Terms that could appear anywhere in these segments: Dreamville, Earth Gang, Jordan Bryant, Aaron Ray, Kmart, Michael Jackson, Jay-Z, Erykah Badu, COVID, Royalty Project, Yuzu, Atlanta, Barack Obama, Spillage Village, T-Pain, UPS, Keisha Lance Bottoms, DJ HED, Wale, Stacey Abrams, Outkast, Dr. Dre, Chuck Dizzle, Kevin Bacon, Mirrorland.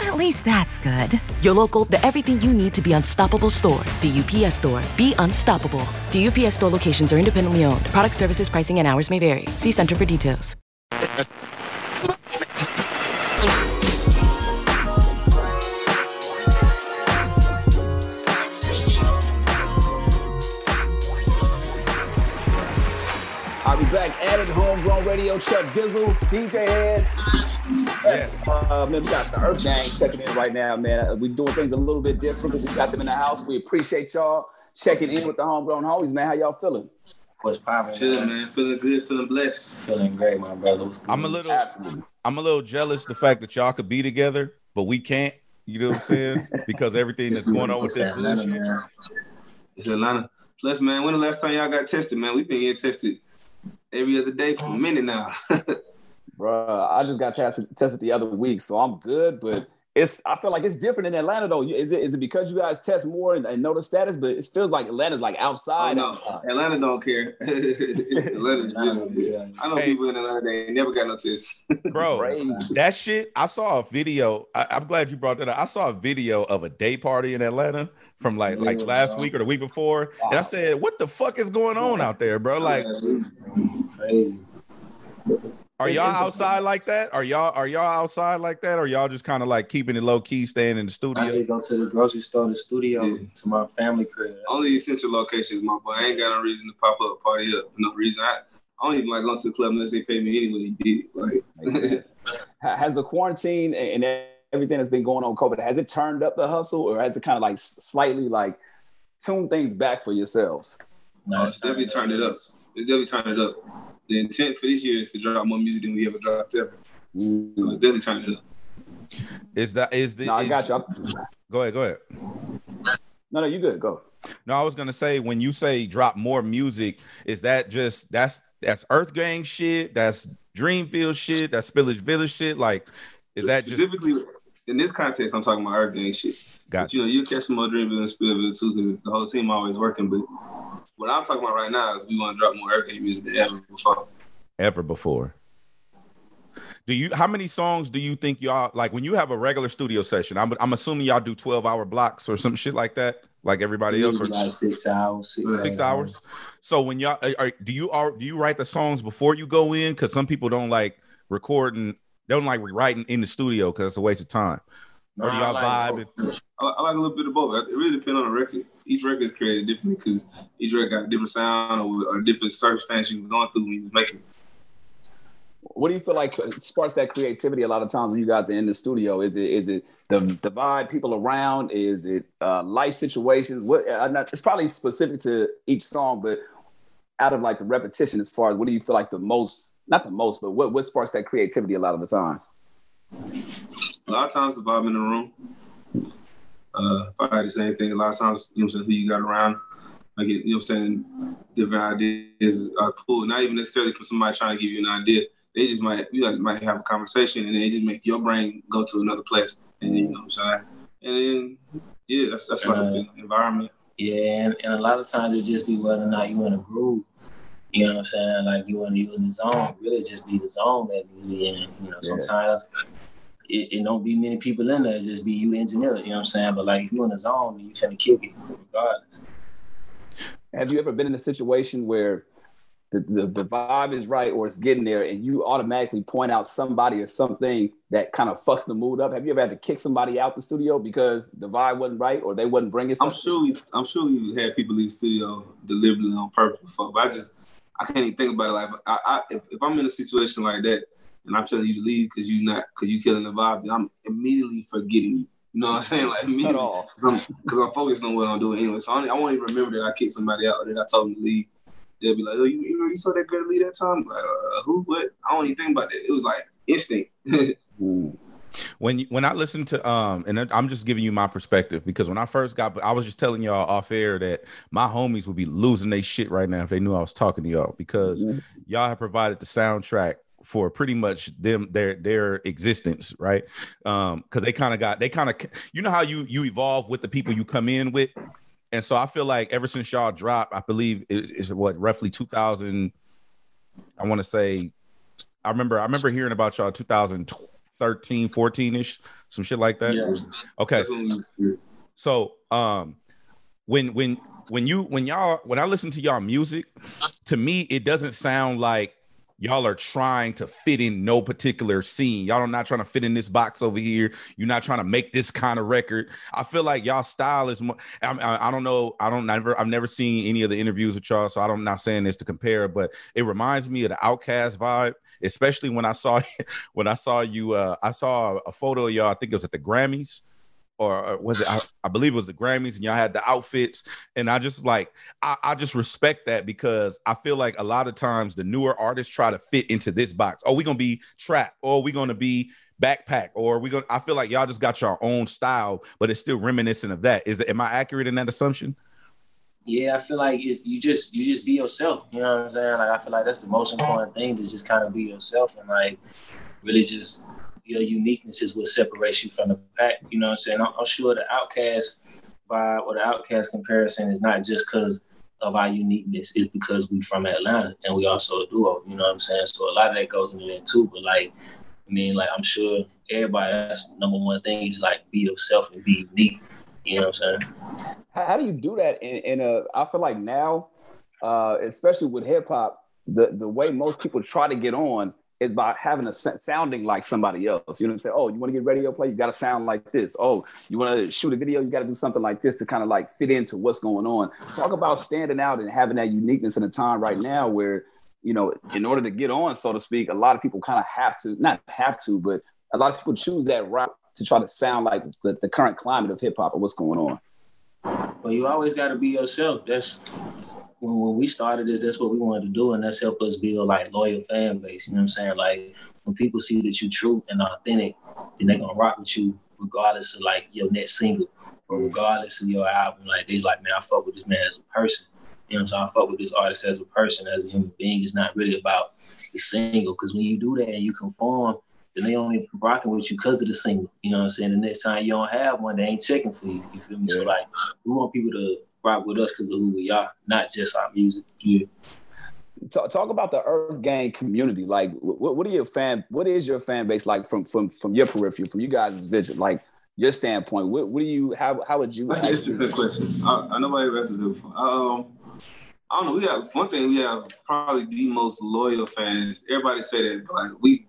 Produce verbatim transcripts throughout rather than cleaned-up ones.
At least that's good. Your local, the everything you need to be unstoppable store. The U P S Store. Be unstoppable. The U P S Store locations are independently owned. Product services, pricing, and hours may vary. See Center for details. I'll be back at it, Homegrown Radio, Chuck Dizzle, D J HED. Yes, uh, man, we got the Earth Gang checking in right now, man. We're doing things a little bit different because we got them in the house. We appreciate y'all checking in with the Homegrown homies, man. How y'all feeling? What's poppin'? Chill, man. man. Feeling good, feeling blessed. Feeling great, my brother. What's good? I'm a little, Absolutely. I'm a little jealous the fact that y'all could be together, but we can't. You know what I'm saying? Because everything that's going on with this position. Atlanta, it's Atlanta. Plus, man, when the last time y'all got tested, man? We've been getting tested every other day for a minute now. Bruh, I just got tested, tested the other week, so I'm good, but it's I feel like it's different in Atlanta, though. Is it is it because you guys test more and, and know the status, but it feels like Atlanta's like outside? Oh, no, outside. Atlanta don't care. Atlanta, yeah. I know hey, people in Atlanta, they never got no tests. Bro, that shit, I saw a video. I, I'm glad you brought that up. I saw a video of a day party in Atlanta from like, yeah, like last bro. week or the week before, wow. and I said, what the fuck is going on out there, bro? Like, crazy. Are y'all outside like that? Are y'all are y'all outside like that? Or are y'all just kind of like keeping it low key, staying in the studio? I just go to the grocery store, the studio, yeah. to my family crib. Only essential locations, my boy. I ain't got no reason to pop up, party up. No reason. I, I don't even like going to the club unless they pay me anyway. He did. Like, has the quarantine and everything that's been going on with COVID, has it turned up the hustle, or has it kind of like slightly like tuned things back for yourselves? No, it's definitely turned it up. It's definitely turned it up. The intent for this year is to drop more music than we ever dropped ever. So it's definitely turning it up. Is that is the? No, I got you. I'm... Go ahead, go ahead. No, no, you good. Go. No, I was gonna say, when you say drop more music, is that just that's that's Earth Gang shit, that's Dreamville shit, that's Spillage Village shit? Like, is that specifically just... in this context? I'm talking about Earth Gang shit. Got you. But, you know, you catch some more Dreamville and Spillage too, because the whole team always working, but. What I'm talking about right now is we want to drop more Earth Gang music than ever before. Ever before. Do you? How many songs do you think y'all like when you have a regular studio session? I'm I'm assuming y'all do twelve hour blocks or some shit like that, like everybody we else. Or like six hours. Six, six hours. hours. So when y'all are, do you are do you write the songs before you go in? Because some people don't like recording, don't like writing in the studio because it's a waste of time. Or do y'all I like, vibe? And- I, I like a little bit of both. It really depends on the record. Each record is created differently because each record got a different sound or, or different circumstances you were going through when you was making it. What do you feel like sparks that creativity a lot of times when you guys are in the studio? Is it is it the, the vibe, people around? Is it uh, life situations? What? I'm not, it's probably specific to each song, but out of like the repetition as far as what do you feel like the most, not the most, but what, what sparks that creativity a lot of the times? A lot of times the vibe in the room. Uh, probably the same thing. A lot of times, you know what I'm saying, who you got around. Like, you know what I'm saying, different ideas are cool. Not even necessarily from somebody trying to give you an idea. They just might, you guys might have a conversation and they just make your brain go to another place. And you know what I'm saying? And then, yeah, that's that's like uh, the environment. Yeah, and, and a lot of times it just be whether or not you in a groove. You know what I'm saying? Like, you want to be in the zone. Really just be the zone that you be in. You know, sometimes... Yeah. It, it don't be many people in there. It just be you, the engineer. You know what I'm saying? But like, if you in the zone, you tend to kick it regardless. Have you ever been in a situation where the, the, the vibe is right or it's getting there and you automatically point out somebody or something that kind of fucks the mood up? Have you ever had to kick somebody out the studio because the vibe wasn't right or they wasn't bringing something? I'm sure we, I'm sure you had people leave the studio deliberately on purpose. But I just, I can't even think about it. Like, I, I, if, if I'm in a situation like that, and I'm telling you to leave because you not because you killing the vibe, then I'm immediately forgetting you. You know what I'm saying? Like immediately, because I'm, I'm focused on what I'm doing anyway. So I, I won't even remember that I kicked somebody out or that I told them to leave. They'll be like, "Oh, you, you saw that girl leave that time?" Like, uh, who? What? I don't even think about that. It was like instinct. When you, when I listened to um, and I'm just giving you my perspective because when I first got, I was just telling y'all off air that my homies would be losing their shit right now if they knew I was talking to y'all because mm-hmm. y'all have provided the soundtrack for pretty much them, their, their existence. Right. Um, cause they kind of got, they kind of, you know how you, you evolve with the people you come in with. And so I feel like ever since y'all dropped, I believe it is what, roughly two thousand, I want to say, I remember, I remember hearing about y'all two thousand thirteen, fourteen ish, some shit like that. Yeah. Okay. So, um, when, when, when you, when y'all, when I listen to y'all music, to me, it doesn't sound like y'all are trying to fit in no particular scene. Y'all are not trying to fit in this box over here. You're not trying to make this kind of record. I feel like y'all style is more, I, I, I don't know. I don't never, I've never seen any of the interviews with y'all. So I don't, I'm not saying this to compare, but it reminds me of the Outkast vibe, especially when I saw, when I saw you, uh, I saw a photo of y'all, I think it was at the Grammys. Or was it, I, I believe it was the Grammys, and y'all had the outfits. And I just like, I, I just respect that, because I feel like a lot of times the newer artists try to fit into this box. Oh, we're going to be trap, or we're going to be backpack, or we're going to, I feel like y'all just got your own style, but it's still reminiscent of that. Is it, am I accurate in that assumption? Yeah, I feel like it's, you just, you just be yourself. You know what I'm saying? Like, I feel like that's the most important thing, to just kind of be yourself, and like really just, your uniqueness is what separates you from the pack. You know what I'm saying? I'm, I'm sure the Outkast vibe or the Outkast comparison is not just because of our uniqueness. It's because we from Atlanta and we also a duo. You know what I'm saying? So a lot of that goes into that too. But like, I mean, like I'm sure everybody, that's number one thing is like be yourself and be unique. You know what I'm saying? How, how do you do that? In, in a, I feel like now, uh, especially with hip hop, the, the way most people try to get on is by having a sounding like somebody else. You know what I'm saying? Oh, you want to get radio play? You got to sound like this. Oh, you want to shoot a video? You got to do something like this to kind of like fit into what's going on. Talk about standing out and having that uniqueness in a time right now where, you know, in order to get on, so to speak, a lot of people kind of have to, not have to, but a lot of people choose that route to try to sound like the, the current climate of hip hop and what's going on. Well, you always got to be yourself. That's, when we started this, that's what we wanted to do, and that's helped us build like loyal fan base. You know what I'm saying? Like when people see that you're true and authentic, then they're gonna rock with you regardless of like your next single or regardless of your album. Like they're like, man, I fuck with this man as a person. You know what I'm saying? I fuck with this artist as a person, as a human being. It's not really about the single, because when you do that and you conform, then they only rocking with you because of the single. You know what I'm saying? The next time you don't have one, they ain't checking for you. You feel me? Yeah. So like we want people to rock with us because of who we are, not just our music. Yeah. Talk, talk about the Earth Gang community. Like, what, what are your fan? What is your fan base like from from from your peripheral, from you guys' vision, like your standpoint? What, what do you? How how would you? That's an interesting question. I, I nobody ever asked this before. Um, I don't know. We have one thing. We have probably the most loyal fans. Everybody say that, but like we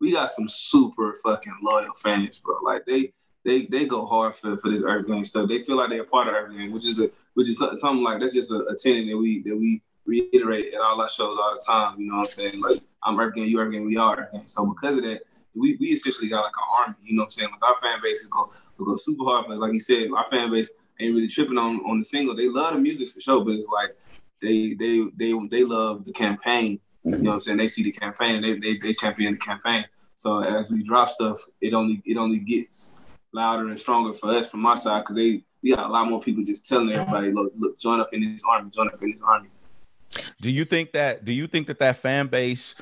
we got some super fucking loyal fans, bro. Like they they they go hard for for this Earth Gang stuff. They feel like they're a part of Earth Gang, which is a Which is something like that's just a, a tenet that we that we reiterate at all our shows all the time. You know what I'm saying? Like I'm Earth Gang, you Earth Gang, we are Earth Gang. So because of that, we, we essentially got like an army. You know what I'm saying? Like our fan base is go will go super hard, but like you said, our fan base ain't really tripping on, on the single. They love the music for sure, but it's like they they they they love the campaign. You know what I'm saying? They see the campaign and they they, they champion the campaign. So as we drop stuff, it only it only gets louder and stronger for us from my side, because they. We got a lot more people just telling everybody, look, look, join up in this army, join up in this army. Do you think that, do you think that that fan base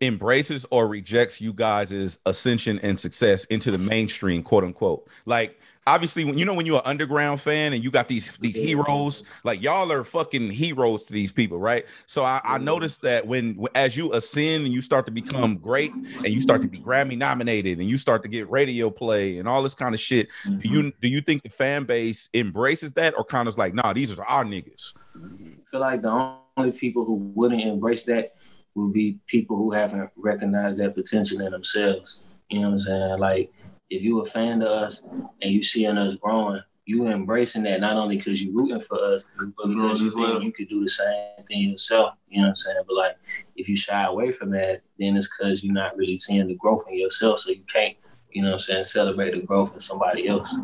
embraces or rejects you guys' ascension and success into the mainstream, quote unquote? Like, obviously, when you know, when you're an underground fan and you got these, these heroes, like y'all are fucking heroes to these people, right? So I, I noticed that when, as you ascend and you start to become great and you start to be Grammy nominated and you start to get radio play and all this kind of shit, mm-hmm. do you do you think the fan base embraces that, or kind of like, nah, these are our niggas? I feel like the only people who wouldn't embrace that would be people who haven't recognized that potential in themselves. You know what I'm saying? Like, if you a fan of us and you seeing us growing, you embracing that not only because you rooting for us, but because you think you could do the same thing yourself. You know what I'm saying? But like, if you shy away from that, then it's because you're not really seeing the growth in yourself, so you can't, you know what I'm saying, celebrate the growth in somebody else.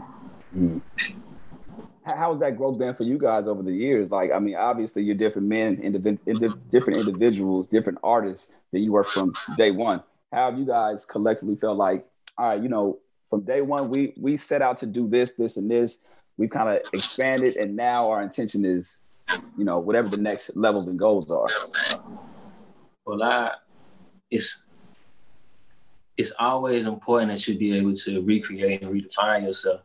Mm. How has that growth been for you guys over the years? Like, I mean, obviously you're different men, indiv- different individuals, different artists than you were from day one. How have you guys collectively felt like, all right, you know, from day one, we we set out to do this, this, and this. We've kind of expanded, and now our intention is, you know, whatever the next levels and goals are. Well, I, it's it's always important that you be able to recreate and redefine yourself.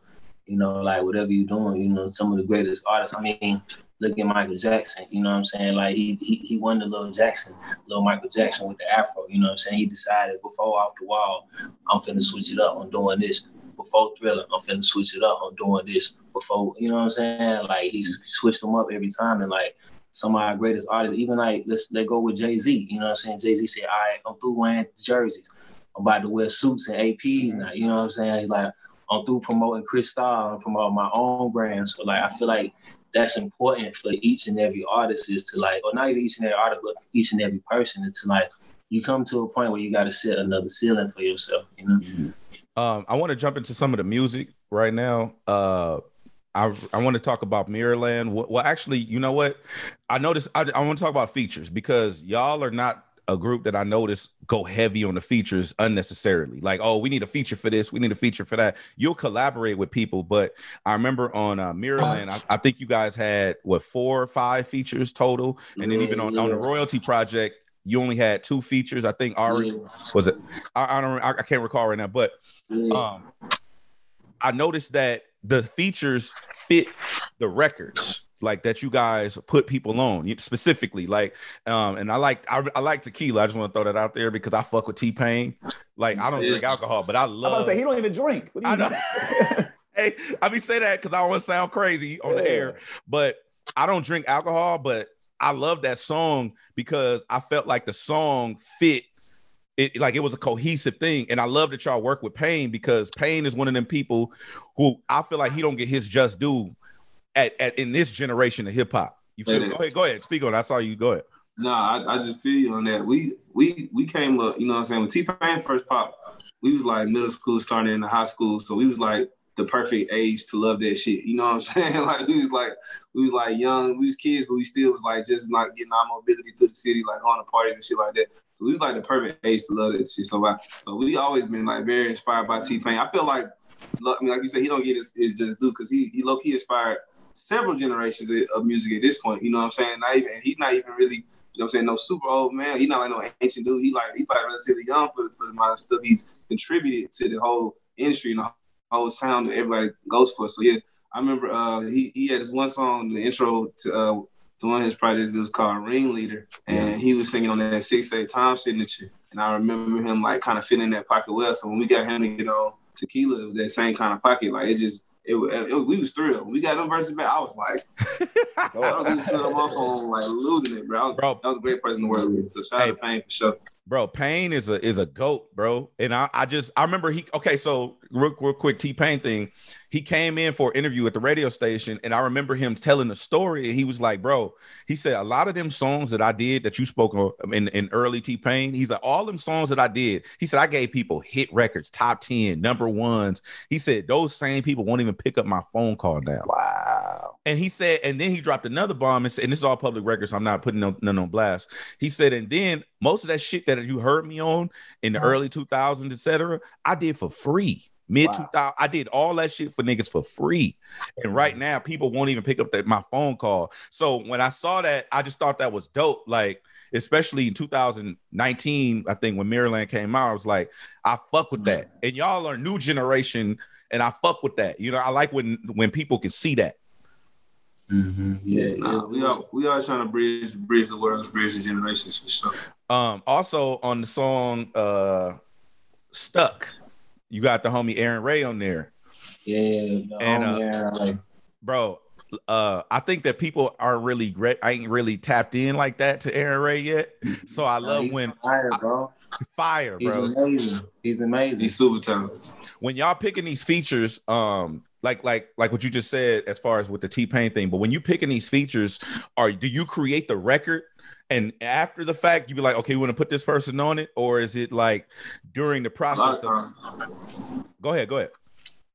You know, like whatever you're doing, you know, some of the greatest artists. I mean, look at Michael Jackson, you know what I'm saying? Like he he, he won the Lil Jackson, Lil Michael Jackson with the Afro, you know what I'm saying? He decided before Off the Wall, I'm finna switch it up on doing this. Before Thriller, I'm finna switch it up on doing this. Before, you know what I'm saying? Like he switched them up every time. And like some of our greatest artists, even like let's let go with Jay-Z, you know what I'm saying? Jay-Z said, all right, I'm through wearing jerseys. I'm about to wear suits and A Ps now, you know what I'm saying? He's like, I'm through promoting Cristal and promoting my own brand. So like, I feel like that's important for each and every artist is to like, or not even each and every artist, but each and every person is to like, you come to a point where you got to set another ceiling for yourself, you know? Mm-hmm. Um, I want to jump into some of the music right now. Uh, I I want to talk about Mirrorland. Well, well, actually, you know what? I noticed, I, I want to talk about features because y'all are not a group that I notice go heavy on the features unnecessarily. Like, oh, we need a feature for this. We need a feature for that. You'll collaborate with people. But I remember on uh, Mirrorland, I, I think you guys had, what, four or five features total? And then even on, yeah. on the Royalty Project, you only had two features. I think Ari, yeah. was it? I, I don't I, I can't recall right now. But yeah. um, I noticed that the features fit the records. Like that you guys put people on specifically, like, um, and I like I, I like tequila. I just want to throw that out there because I fuck with T-Pain. Like I don't drink alcohol, but I love. I was gonna say he don't even drink. What do you I know. Hey, I be say that because I don't want to sound crazy on yeah. the air, but I don't drink alcohol. But I love that song because I felt like the song fit. It like it was a cohesive thing, and I love that y'all work with Pain because Pain is one of them people who I feel like he don't get his just due. At, at in this generation of hip hop, you feel me? Go ahead, go ahead, speak on it. I saw you. Go ahead. Nah, I, I just feel you on that. We we we came up, you know what I'm saying? When T-Pain first popped, we was like middle school, starting in the high school, so we was like the perfect age to love that shit. You know what I'm saying? Like we was like we was like young, we was kids, but we still was like just not getting our mobility through the city, like going to parties and shit like that. So we was like the perfect age to love that shit. So like, so we always been like very inspired by T-Pain. I feel like, I mean, like you said, he don't get his, his just due because he he low key inspired several generations of music at this point, you know what I'm saying? Not even, he's not even really, you know what I'm saying, no super old man. He's not like no ancient dude. He like, he's like relatively young for, for the amount of stuff he's contributed to the whole industry and the whole sound that everybody goes for. So yeah, I remember uh, he, he had this one song, the intro to, uh, to one of his projects, it was called Ringleader. And he was singing on that six eight time signature. And I remember him like kind of fitting that pocket well. So when we got him to get on Tequila, it was that same kind of pocket, like it just, It, it, it, we was thrilled. When we got them verses back, I was like, I was just on my phone, like losing it, bro. I was, bro. That was a great person to work with. So shout hey, out to Pain for sure. Bro, Pain is a is a goat, bro. And I, I just I remember he okay. So real real quick, T-Pain thing. He came in for an interview at the radio station, and I remember him telling a story. And he was like, "Bro," he said, "a lot of them songs that I did that you spoke of in in early T-Pain." He's like, "All them songs that I did," he said, "I gave people hit records, top ten, number ones." He said, "Those same people won't even pick up my phone call now." Wow. And he said, and then he dropped another bomb, and, said, and this is all public records, so I'm not putting no, none on blast. He said, and then most of that shit that you heard me on in the early two thousands, et cetera, I did for free. mid two thousands, wow. I did all that shit for niggas for free. And right now, people won't even pick up that, my phone call. So when I saw that, I just thought that was dope. Like, especially in two thousand nineteen, I think when Mirrorland came out, I was like, I fuck with that. And y'all are new generation, and I fuck with that. You know, I like when, when people can see that. Mm-hmm. Yeah, nah, we are we are trying to bridge bridge the worlds, bridge the generations for sure. Um, also on the song uh, "Stuck," you got the homie Aaron Ray on there. Yeah, the and homie uh, Ray. Bro, uh, I think that people are really great. I ain't really tapped in like that to Aaron Ray yet. So I love he's when fire, bro. I, fire, he's bro. Amazing. He's amazing. He's super talented. When y'all picking these features, um. Like, like, like what you just said, as far as with the T-Pain thing, but when you picking these features, are do you create the record and after the fact you be like, okay, we want to put this person on it, or is it like during the process? Of... Go ahead, go ahead.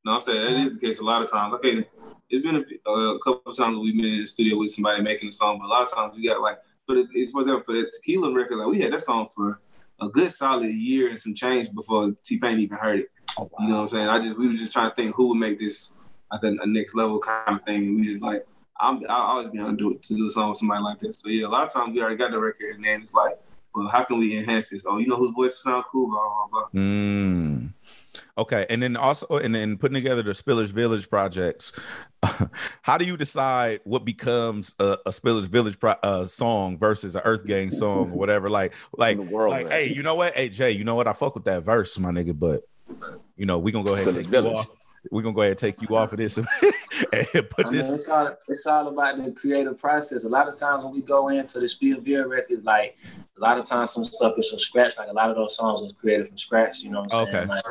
No, I'm saying that is the case a lot of times. Okay, it's been a, a couple of times we've been in the studio with somebody making a song, but a lot of times we got like, for the, for example, for the Tequila record, like we had that song for a good solid year and some change before T-Pain even heard it. Oh, wow. You know what I'm saying? I just we were just trying to think who would make this. I think a next level kind of thing. And we just like, I'm, I'll always be able to do, to do a song with somebody like this. So yeah, a lot of times we already got the record and then it's like, but how can we enhance this? Oh, you know whose voice sound cool? Blah, blah, blah. Mm. Okay, and then also, and then putting together the Spillage Village projects, how do you decide what becomes a, a Spillage Village pro, uh, song versus an Earth Gang song or whatever? Like, like, world, like hey, you know what? Hey, Jay, you know what? I fuck with that verse, my nigga, but, you know, we gonna go ahead and take Village. you off. We're gonna go ahead and take you off of this and put I mean, this. It's all, it's all about the creative process. A lot of times when we go into the Spillage records, like a lot of times some stuff is from scratch. Like a lot of those songs was created from scratch. You know what I'm saying? Okay. Like,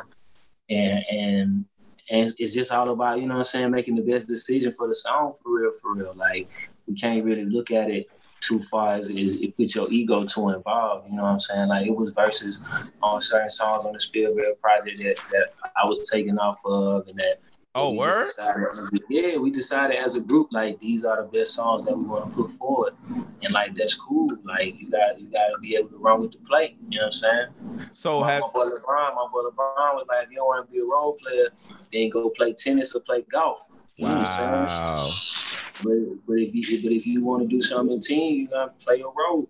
and and and it's, it's just all about, you know what I'm saying, making the best decision for the song for real, for real. Like we can't really look at it too far as it, it put your ego too involved, you know what I'm saying? Like it was verses on certain songs on the Spillage project that, that I was taking off of and that. Oh, we word? Decided, yeah, we decided as a group, like these are the best songs that we want to put forward. And like, that's cool. Like you got you gotta be able to run with the plate, you know what I'm saying? So my, have... my boy LeBron, my boy LeBron was like, if you don't want to be a role player, then go play tennis or play golf. You wow. know what I'm saying? But, but if you but if you want to do something in the team, you gotta play your role.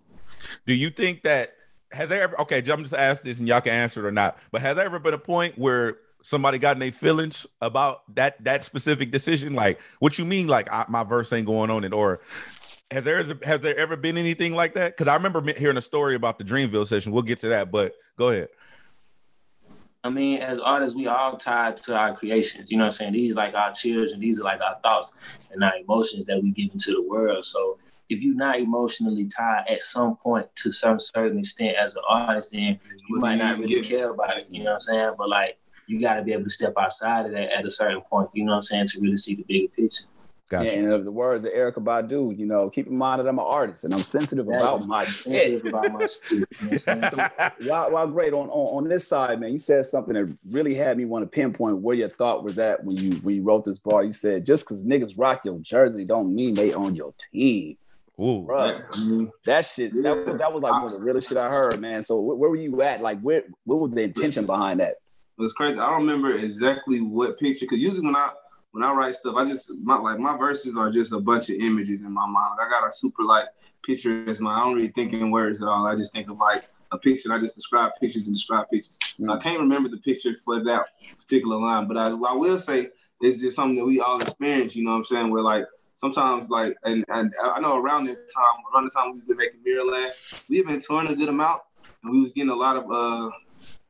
Do you think that has there ever okay? I'm just ask this, and y'all can answer it or not. But has there ever been a point where somebody got in their feelings about that that specific decision? Like, what you mean? Like, I, my verse ain't going on it, or has there has there ever been anything like that? Because I remember hearing a story about the Dreamville session. We'll get to that, but go ahead. I mean, as artists, we all tied to our creations. You know what I'm saying? These like our children. These are like our thoughts and our emotions that we give into the world. So if you're not emotionally tied at some point to some certain extent as an artist, then you might not really care about it. You know what I'm saying? But like, you got to be able to step outside of that at a certain point. You know what I'm saying? To really see the bigger picture. Gotcha. Yeah, and of the words of Erykah Badu, you know, keep in mind that I'm an artist and I'm sensitive yeah, about my shit. You know so, while, while great, on, on on this side, man, you said something that really had me want to pinpoint where your thought was at when you when you wrote this bar. You said, just because niggas rock your jersey don't mean they on your team. Ooh, bruh, that shit, yeah. that, that was like one of the realest shit I heard, man. So where, where were you at? Like, where, what was the intention behind that? It was crazy. I don't remember exactly what picture, because usually when I, When I write stuff, I just, my, like, my verses are just a bunch of images in my mind. Like, I got a super, like, picture as my, I don't really think in words at all. I just think of, like, a picture. I just describe pictures and describe pictures. Mm-hmm. So I can't remember the picture for that particular line. But I, I will say it's just something that we all experience, you know what I'm saying, where, like, sometimes, like, and, and I know around this time, around the time we've been making Mirrorland, we've been touring a good amount, and we was getting a lot of, uh,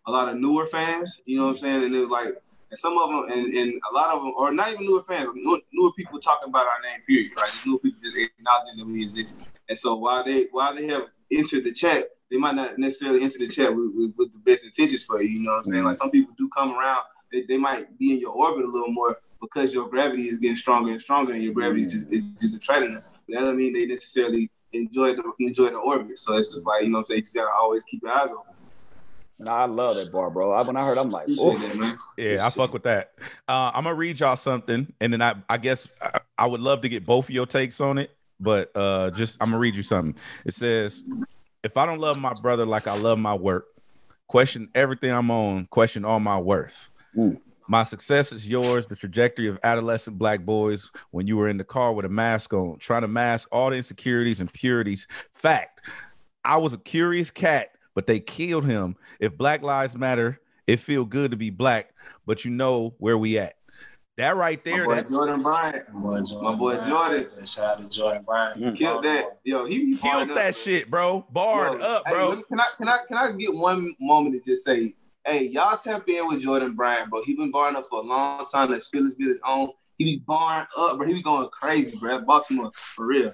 a lot of newer fans, you know what I'm saying, and it was, like, and some of them, and, and a lot of them, or not even newer fans, newer, newer people talking about our name, period, right? Newer people just acknowledging that we exist. And so while they while they have entered the chat, they might not necessarily enter the chat with, with, with the best intentions for you, you know what I'm saying? Like some people do come around, they, they might be in your orbit a little more because your gravity is getting stronger and stronger and your gravity is just, is just attracting them. But that doesn't mean they necessarily enjoy the, enjoy the orbit. So it's just like, you know what I'm saying? You just gotta always keep your eyes open. And I love that bar, bro. I, when I heard, I'm like, oh, yeah, I fuck with that. Uh, I'm gonna read y'all something, and then I, I guess I, I would love to get both of your takes on it, but uh, just I'm gonna read you something. It says, "If I don't love my brother like I love my work, question everything I'm on, question all my worth. Ooh. My success is yours, the trajectory of adolescent black boys when you were in the car with a mask on, trying to mask all the insecurities and purities. Fact, I was a curious cat. But they killed him. If Black Lives Matter, it feel good to be black, but you know where we at." That right there. My boy Jordan Bryant. My boy Jordan. My boy Jordan. Shout out to Jordan Bryant. He killed that. Yo, he, he killed that up, shit, bro. Barred yo, up, bro. Hey, can I can I can I get one moment to just say, hey, y'all tap in with Jordan Bryant, bro. He been barring up for a long time. That Spillage Village on. He be barring up, bro. He be going crazy, bro. Baltimore, for real.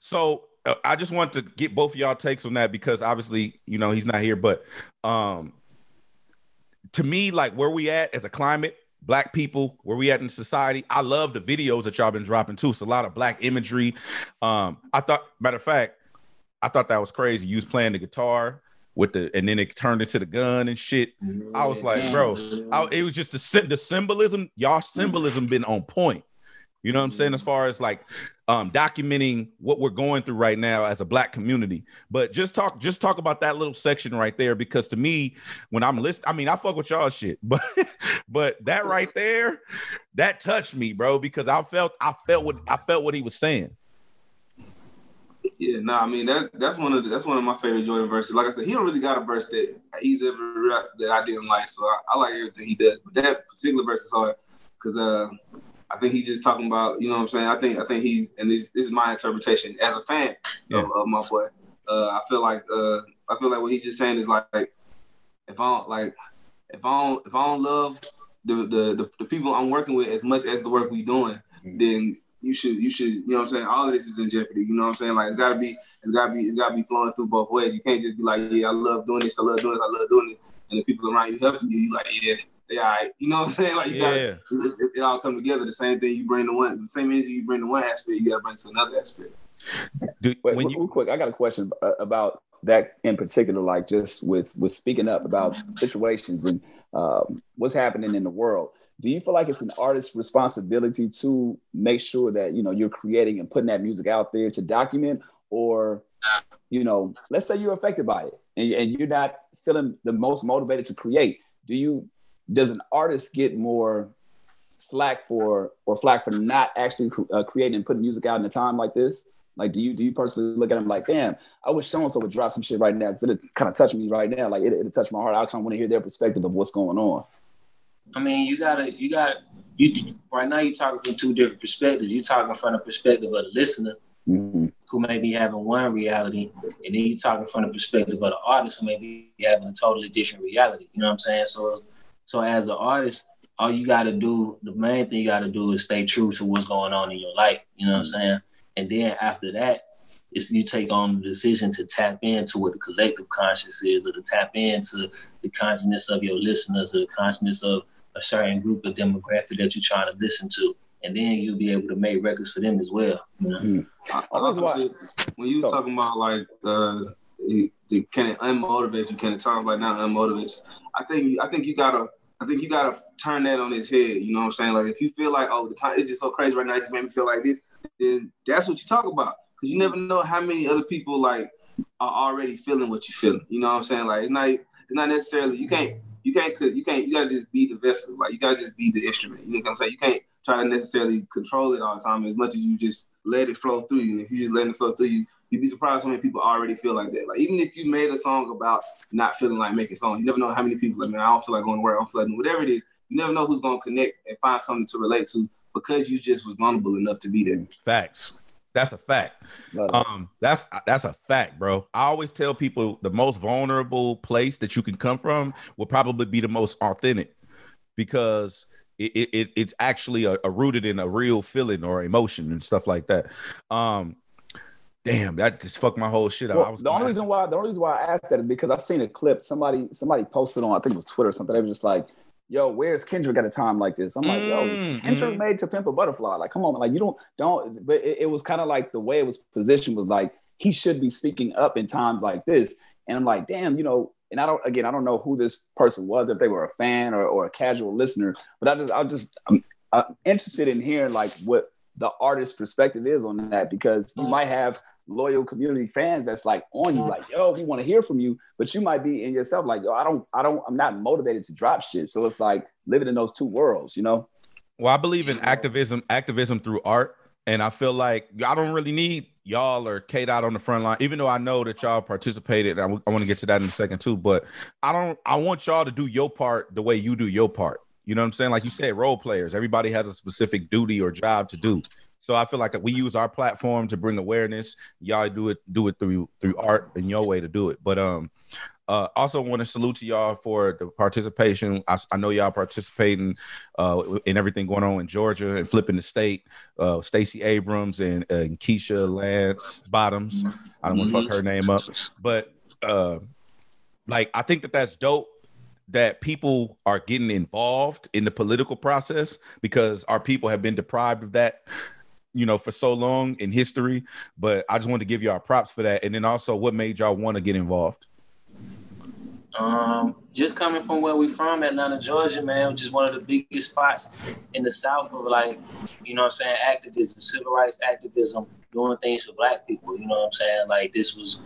So I just want to get both of y'all takes on that because obviously, you know, he's not here, but um, to me, like where we at as a climate, black people, where we at in society, I love the videos that y'all been dropping too. It's a lot of black imagery. Um, I thought, matter of fact, I thought that was crazy. You was playing the guitar with the, and then it turned into the gun and shit. I was like, bro, I, it was just the, the symbolism. Y'all symbolism been on point. You know what I'm saying? As far as like um, documenting what we're going through right now as a black community, but just talk, just talk about that little section right there. Because to me, when I'm listening, I mean, I fuck with y'all shit, but, but that right there, that touched me, bro, because I felt, I felt what, I felt what he was saying. Yeah, no, nah, I mean that that's one of the, that's one of my favorite Jordan verses. Like I said, he don't really got a verse that he's ever rapped that I didn't like, so I, I like everything he does. But that particular verse is hard because uh, I think he's just talking about, you know what I'm saying. I think I think he's, and this, this is my interpretation as a fan yeah. of, of my boy. Uh, I feel like uh, I feel like what he's just saying is like, like if I don't like if I don't if I don't love the the the, the people I'm working with as much as the work we doing, mm-hmm. then You should, you should, you know what I'm saying? All of this is in jeopardy, you know what I'm saying? Like, it's gotta be, it's gotta be, it's gotta be flowing through both ways. You can't just be like, yeah, I love doing this, I love doing this, I love doing this. And the people around you helping you, you like, yeah, they all right. You know what I'm saying? Like, you yeah. gotta, it, it all come together. The same thing you bring to one, the same energy you bring to one aspect, you gotta bring to another aspect. Dude, Wait, when you- real quick, I got a question about that in particular, like just with, with speaking up about situations and um, what's happening in the world. Do you feel like it's an artist's responsibility to make sure that, you know, you're creating and putting that music out there to document, or, you know, let's say you're affected by it and, and you're not feeling the most motivated to create. Do you, does an artist get more slack for, or flack for not actually uh, creating and putting music out in a time like this? Like, do you, do you personally look at him like, damn, I wish so-and-so would drop some shit right now because it kind of touched me right now. Like, it, it'll touch my heart. I kind of want to hear their perspective of what's going on. I mean, you gotta, you gotta, you, right now you're talking from two different perspectives. You're talking from the perspective of the listener, mm-hmm. who may be having one reality, and then you're talking from the perspective of the artist, who may be having a totally different reality. You know what I'm saying? So, so as an artist, all you gotta do, the main thing you gotta do is stay true to what's going on in your life. You know what I'm saying? And then after that, it's you take on the decision to tap into what the collective conscience is, or to tap into the consciousness of your listeners, or the consciousness of a certain group of demographic that you're trying to listen to, and then you'll be able to make records for them as well. You know, mm-hmm. I, I also feel, when you so, talking about like, uh, it, it, can it unmotivate you? Can it times like not unmotivate you? I think I think you gotta I think you gotta turn that on its head. You know what I'm saying? Like if you feel like, oh, the time it's just so crazy right now, it just made me feel like this, then that's what you talk about, because you never know how many other people like are already feeling what you're feeling. You know what I'm saying? Like it's not it's not necessarily you can't. You can't, you can't, you gotta just be the vessel. Like you gotta just be the instrument. You know what I'm saying? You can't try to necessarily control it all the time as much as you just let it flow through you. And if you just let it flow through you, you'd be surprised how many people already feel like that. Like even if you made a song about not feeling like making songs, you never know how many people like, man, I don't feel like going to work, I don't feel like whatever it is. You never know who's gonna connect and find something to relate to because you just was vulnerable enough to be there. Facts. That's a fact. Um, that's that's a fact, bro. I always tell people the most vulnerable place that you can come from will probably be the most authentic, because it, it it's actually a, a rooted in a real feeling or emotion and stuff like that. Um, damn, that just fucked my whole shit up. Well, I was the only reason why the only reason why I asked that is because I seen a clip somebody somebody posted on, I think it was Twitter or something. They were just like, yo, where's Kendrick at a time like this? I'm like, yo, mm, Kendrick mm. made To Pimp a Butterfly. Like, come on, like you don't, don't. But it, it was kind of like the way it was positioned was like he should be speaking up in times like this. And I'm like, damn, you know. And I don't, again, I don't know who this person was, if they were a fan or, or a casual listener. But I just, I just, I'm, I'm interested in hearing like what the artist's perspective is on that, because you might have loyal community fans that's like on you, like, yo, we want to hear from you, but you might be in yourself like, yo, I don't, I don't, I'm not motivated to drop shit. So it's like living in those two worlds, you know? Well, I believe in activism, activism through art. And I feel like I don't really need y'all or K-Dot on the front line, even though I know that y'all participated. I, w- I want to get to that in a second too, but I don't, I want y'all to do your part the way you do your part. You know what I'm saying? Like you said, role players, everybody has a specific duty or job to do. So I feel like we use our platform to bring awareness. Y'all do it, do it through through art and your way to do it. But um, uh, also want to salute to y'all for the participation. I, I know y'all participating uh, in everything going on in Georgia and flipping the state. Uh, Stacey Abrams and, uh, and Keisha Lance Bottoms. I don't want to mm-hmm. fuck her name up, but uh, like I think that that's dope. That people are getting involved in the political process, because our people have been deprived of that, you know, for so long in history. But I just wanted to give y'all props for that. And then also, what made y'all want to get involved? Um, just coming from where we from, Atlanta, Georgia, man, which is one of the biggest spots in the South of like, you know what I'm saying, activism, civil rights activism, doing things for Black people, you know what I'm saying? Like this was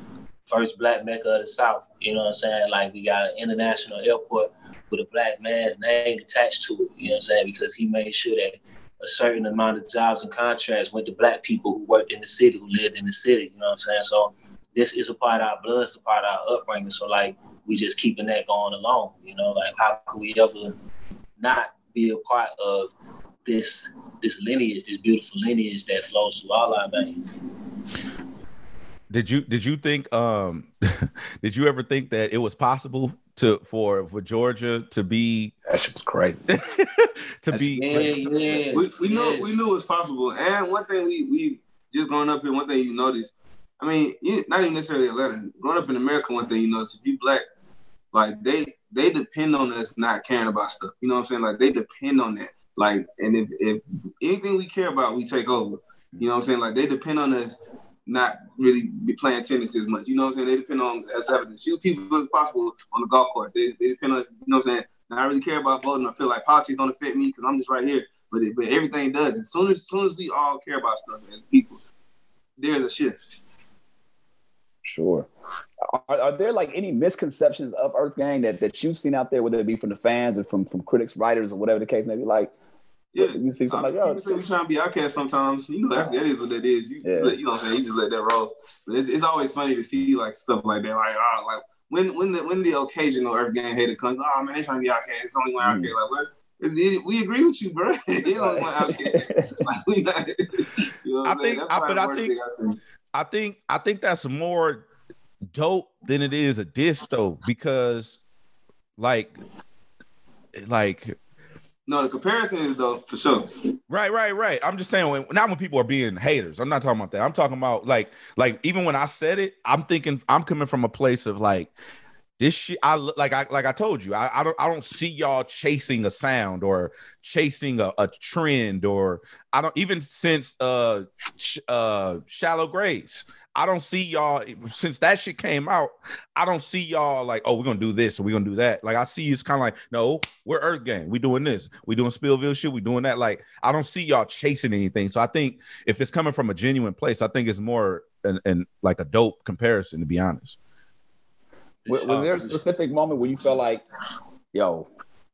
first Black Mecca of the South, you know what I'm saying? Like we got an international airport with a Black man's name attached to it, you know what I'm saying? Because he made sure that a certain amount of jobs and contracts went to black people who worked in the city, who lived in the city, you know what I'm saying? So this is a part of our blood, it's a part of our upbringing. So like, we just keeping that going along, you know, like how could we ever not be a part of this, this lineage, this beautiful lineage that flows through all our veins. Did you, did you think, um, did you ever think that it was possible to, for, for Georgia to be, that shit was crazy to That's, be, yeah, yeah, we, we yes. knew, we knew it was possible. And one thing we, we just growing up here, one thing you notice, I mean, you, not even necessarily Atlanta, growing up in America, one thing you notice, if you black, like they, they depend on us not caring about stuff. You know what I'm saying? Like they depend on that. Like, and if, if anything we care about, we take over, you know what I'm saying? Like they depend on us not really be playing tennis as much. You know what I'm saying? They depend on us having as few people as possible on the golf course. They, they depend on us, you know what I'm saying? And I really care about voting. I feel like politics don't affect me because I'm just right here. But it, but everything does. As soon as, as soon as we all care about stuff as people, there's a shift. Sure. Are, are there like any misconceptions of Earth Gang that, that you've seen out there, whether it be from the fans or from, from critics, writers, or whatever the case may be? Like, yeah, you see something uh, like that. Say we trying to be outcast sometimes. You know, that's, that is what that is. You, yeah. you know what I'm saying? You just let that roll. But it's, it's always funny to see like stuff like that. Like, oh, like when when the when the occasional Earth Gang hater comes, oh man, they trying to be outcast. It's only one mm. outcast. Like, what? It, we agree with you, bro. It's only one outcast. Like, we not. You know what I think, that's I, but I think, I think, I think that's more dope than it is a diss though, because like, like. No, the comparison is though, for sure. Right, right, right. I'm just saying, when, not when people are being haters. I'm not talking about that. I'm talking about like, like even when I said it, I'm thinking I'm coming from a place of like, this shit. I like, I like I told you, I, I don't, I don't see y'all chasing a sound or chasing a, a trend, or I don't even since uh, sh uh, Shallow Graves. I don't see y'all since that shit came out. I don't see y'all like, oh, we're gonna do this and we're gonna do that. Like I see you, it's kind of like, no, we're Earth Gang. We doing this. We doing Spillville shit. We doing that. Like I don't see y'all chasing anything. So I think if it's coming from a genuine place, I think it's more an, an like a dope comparison, to be honest. Was, was there a specific moment where you felt like, yo,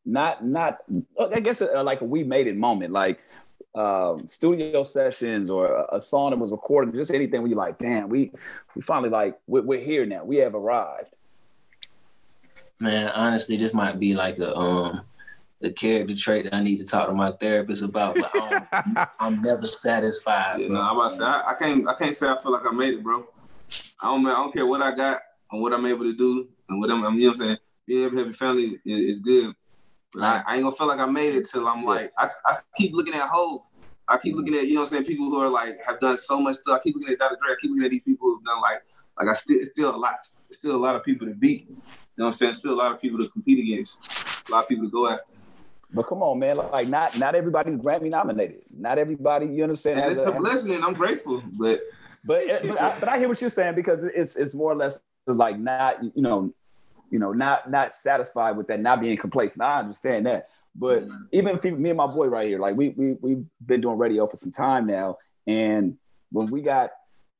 not not? I guess a, like a we made it moment, like. Um, studio sessions or a, a song that was recorded, just anything where you're like, damn, we we finally like, we're, we're here now. We have arrived. Man, honestly, this might be like a um a character trait that I need to talk to my therapist about, but I'm, I'm never satisfied. Yeah, no, I'm about to say, I, I can't I can't say I feel like I made it, bro. I don't I don't care what I got and what I'm able to do and what I'm, you know what I'm saying? Being able to have a family is, is good. Like, I ain't gonna feel like I made it till I'm like, I, I keep looking at Hov. I keep looking at, you know what I'm saying, people who are like, have done so much stuff. I keep looking at Doctor Dre. I keep looking at these people who've done like, like I still, it's still a lot, it's still a lot of people to beat. You know what I'm saying? Still a lot of people to compete against, a lot of people to go after. But come on, man, like not, not everybody's Grammy nominated. Not everybody, you understand? And it's tough listening, I'm grateful, but. But, but, I, but I hear what you're saying, because it's, it's more or less like not, you know, you know, not not satisfied with that, not being complacent. I understand that. But even if me and my boy right here, like we, we, we've been doing radio for some time now. And when we got,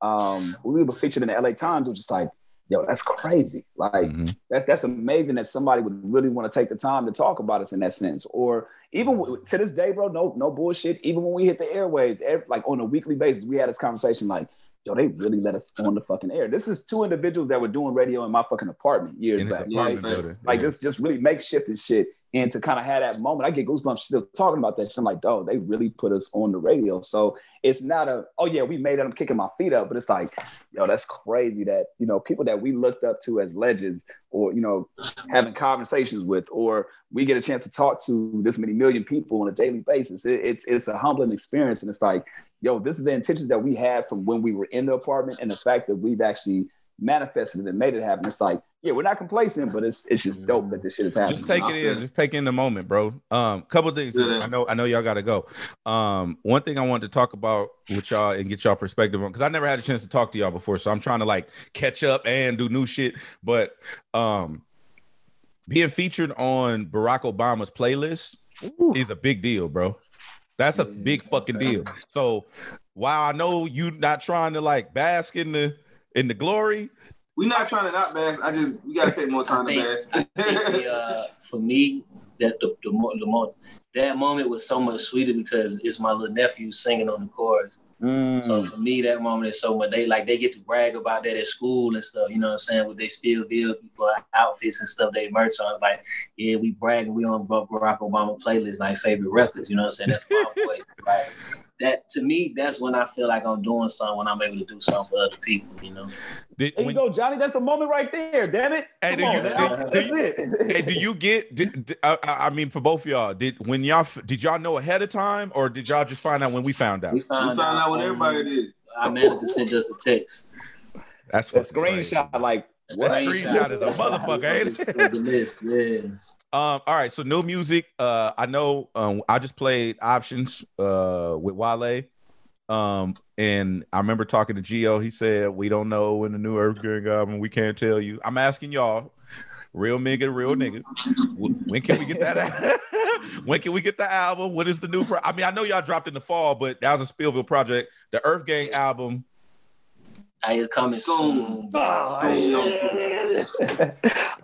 um, we were featured in the L A Times, it was just like, yo, that's crazy. Like, mm-hmm. that's, that's amazing that somebody would really want to take the time to talk about us in that sense. Or even to this day, bro, no, no bullshit. Even when we hit the airwaves, every, like on a weekly basis, we had this conversation like, yo, they really let us on the fucking air. This is two individuals that were doing radio in my fucking apartment years back. Apartment, right? Yeah. Like just, just really makeshift and shit. And to kind of have that moment, I get goosebumps still talking about that shit. I'm like, dog, they really put us on the radio. So it's not a, oh yeah, we made it, I'm kicking my feet up. But it's like, yo, that's crazy that, you know, people that we looked up to as legends or, you know, having conversations with, or we get a chance to talk to this many million people on a daily basis. It, it's, it's a humbling experience. And it's like, yo, this is the intentions that we had from when we were in the apartment, and the fact that we've actually manifested and made it happen. It's like, yeah, we're not complacent, but it's it's just dope that this shit is happening. Just take it in, just take in the moment, bro. Um, couple of things. Yeah. I know, I know, y'all gotta go. Um, one thing I wanted to talk about with y'all and get y'all perspective on, because I never had a chance to talk to y'all before, so I'm trying to like catch up and do new shit. But um, being featured on Barack Obama's playlist Ooh. is a big deal, bro. That's a big fucking deal. So while I know you not trying to like bask in the in the glory, we're not trying to not bask. I just we gotta take more time I to think, bask. I think the, uh, for me, that the the more the more that moment was so much sweeter because it's my little nephew singing on the chorus. Mm. So for me, that moment is so much. They like they get to brag about that at school and stuff. You know what I'm saying? With they Spillville people outfits and stuff, they merch on. It's like, yeah, we bragging. We on Barack Obama playlist, like favorite records. You know what I'm saying? That's my voice. Like, that to me, that's when I feel like I'm doing something, when I'm able to do something for other people. You know. Did, there you when, go, Johnny. That's a moment right there. Damn it! Hey, do you, on, do, that's do you, it. Hey, do you get? Did, did, I, I mean, for both of y'all, did when y'all did y'all know ahead of time, or did y'all just find out when we found out? We found, we found out, out when everybody um, did. Our manager sent us a text. That's what screenshot. Crazy. Like what? That screenshot is a motherfucker. Ain't it? Yeah. Um, all right, so no music. Uh, I know. Um, I just played Options uh, with Wale, um, and I remember talking to Gio. He said, "We don't know when the new Earth Gang album. We can't tell you." I'm asking y'all, real nigga, real nigga. When can we get that out? When can we get the album? What is the new? Pro- I mean, I know y'all dropped in the fall, but that was a Spillville project. The Earth Gang album. I coming soon. Oh, soon.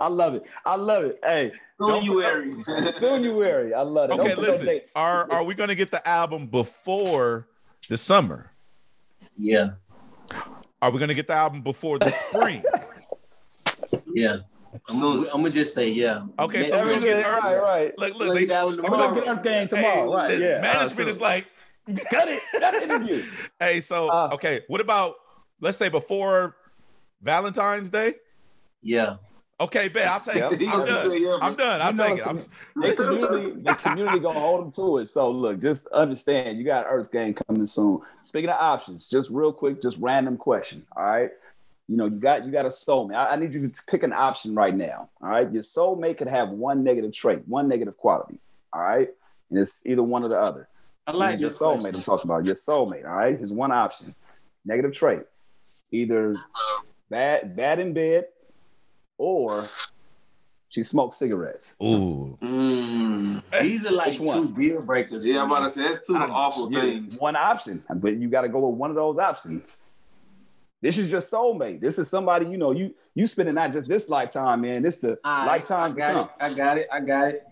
I love it. I love it. Hey, soon you worry. Soon you worry. I love it. Okay, listen. Are are we gonna get the album before the summer? Yeah. Are we gonna get the album before the spring? Yeah. I'm gonna, I'm gonna just say yeah. Okay, so we're gonna get Earth. Right, right. Look, look, we're gonna get Earth Gang tomorrow. Right. Yeah. Management is like, got it. Got an interview. Hey, so okay, what about? Let's say before Valentine's Day? Yeah. Okay, bet. I'll take it. I'm done. I'm done. I'll take it. I'm... The community, the community going to hold them to it. So, look, just understand, you got Earth Gang coming soon. Speaking of options, just real quick, just random question, all right? You know, you got you got a soulmate. I, I need you to pick an option right now, all right? Your soulmate could have one negative trait, one negative quality, all right? And it's either one or the other. I like your soulmate question. I'm talking about. Your soulmate, all right? Here's one option, negative trait. Either bad, bad in bed, or she smokes cigarettes. Ooh, mm. These are like two deal breakers. Yeah, I'm about to say that's two awful things. One option, but you got to go with one of those options. This is your soulmate. This is somebody you know. You you spending not just this lifetime, man. This the I, lifetime. I got it. I got it. I got it.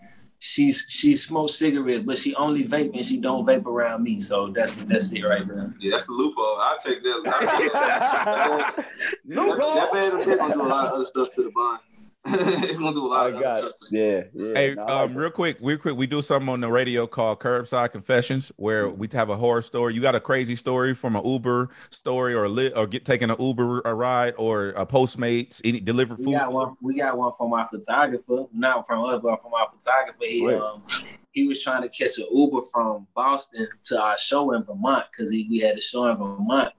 She's she smokes cigarettes, but she only vape and she don't vape around me. So that's that's it right there. Yeah, that's the loophole. I'll take that. I'll take that. Loophole. That bad bitch gonna do a lot of other stuff to the bond. It's gonna do a lot oh, of other stuff. To yeah, yeah. Hey, no, um, real quick, real quick, we do something on the radio called Curbside Confessions, where we have a horror story. You got a crazy story from an Uber story, or a lit, or get taking an Uber a ride, or a Postmates, any delivered food. We got one. We got one from our photographer, not from us, but from our photographer. He right. um, he was trying to catch an Uber from Boston to our show in Vermont because we had a show in Vermont.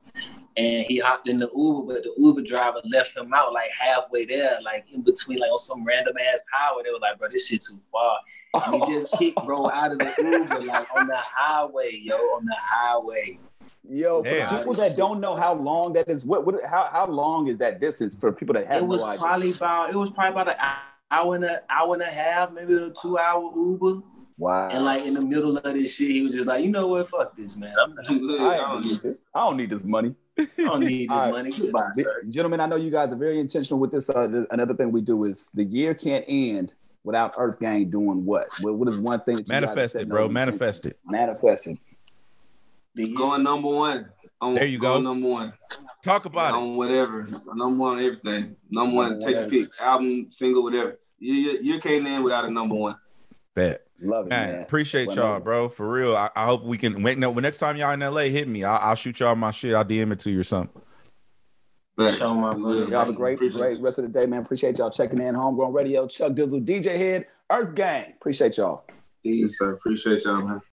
And he hopped in the Uber, but the Uber driver left him out like halfway there, like in between, like on some random ass highway. They were like, bro, this shit too far. And he just kicked bro out of the Uber, like on the highway, yo, on the highway. Yo, damn. For people that don't know how long that is, what, what, how, how long is that distance for people that have it was no idea? Probably about, it was probably about an hour and a hour and a half, maybe a two hour Uber. Wow. And like in the middle of this shit, he was just like, you know what, fuck this, man. I'm not, I, I don't need this. I don't need this money. I don't need this right. money. Goodbye, sir. Gentlemen, I know you guys are very intentional with this. Uh, another thing we do is the year can't end without Earth Gang doing what? What, what is one thing that you manifest it, bro? Manifest it. Manifest it. Going number one. On, there you go. Number one. Talk about on it. On whatever. Number one on everything. Number one, take a pick. Album, single, whatever. You, you, you can't end without a number one. Bet. Love it, man. man. Appreciate well, y'all, bro. For real. I, I hope we can wait. No, next time y'all in L A, hit me. I, I'll shoot y'all my shit. I'll D M it to you or something. Thanks. Show my love. Y'all have a great, appreciate great rest of the day, man. Appreciate y'all checking in. Homegrown Radio, Chuck Dizzle, D J Head, Earth Gang. Appreciate y'all. Yes, sir. Appreciate y'all, man.